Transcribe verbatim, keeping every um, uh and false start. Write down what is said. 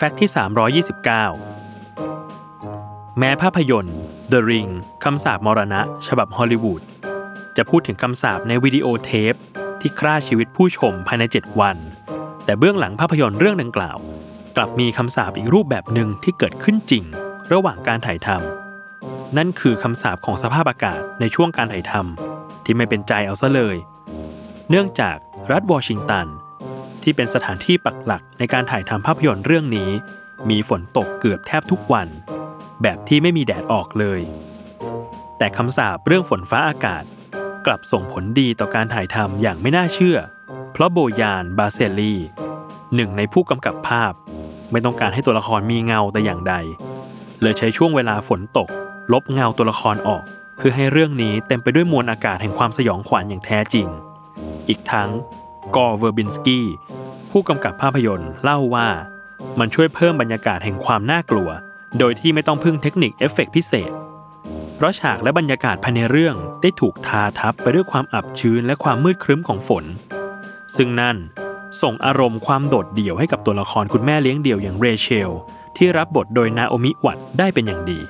แฟกต์ที่สามร้อยยี่สิบเก้าแม้ภาพยนตร์ The Ring คำสาปมรณะฉบับฮอลลีวูดจะพูดถึงคำสาปในวิดีโอเทปที่ฆ่าชีวิตผู้ชมภายในเจ็ดวันแต่เบื้องหลังภาพยนตร์เรื่องดังกล่าวกลับมีคำสาปอีกรูปแบบหนึ่งที่เกิดขึ้นจริงระหว่างการถ่ายทำนั่นคือคำสาปของสภาพอากาศในช่วงการถ่ายทำที่ไม่เป็นใจเอาซะเลยเนื่องจากรัฐวอชิงตันที่เป็นสถานที่ปักหลักในการถ่ายทำภาพยนตร์เรื่องนี้มีฝนตกเกือบแทบทุกวันแบบที่ไม่มีแดดออกเลยแต่คำสาปเรื่องฝนฟ้าอากาศกลับส่งผลดีต่อการถ่ายทำอย่างไม่น่าเชื่อเพราะโบยานบาเซลลีหนึ่งในผู้กำกับภาพไม่ต้องการให้ตัวละครมีเงาแต่อย่างใดเลยใช้ช่วงเวลาฝนตกลบเงาตัวละครออกเพื่อให้เรื่องนี้เต็มไปด้วยมวลอากาศแห่งความสยองขวัญอย่างแท้จริงอีกทั้งกอร์ เวอร์บินสกี้ผู้กำกับภาพยนตร์เล่าว่ามันช่วยเพิ่มบรรยากาศแห่งความน่ากลัวโดยที่ไม่ต้องพึ่งเทคนิคเอฟเฟกต์พิเศษเพราะฉากและบรรยากาศภายในเรื่องได้ถูกทาทับไปด้วยความอับชื้นและความมืดครึ้มของฝนซึ่งนั่นส่งอารมณ์ความโดดเดี่ยวให้กับตัวละครคุณแม่เลี้ยงเดี่ยวอย่างเรเชลที่รับบทโดยนาโอมิ วัตต์ได้เป็นอย่างดี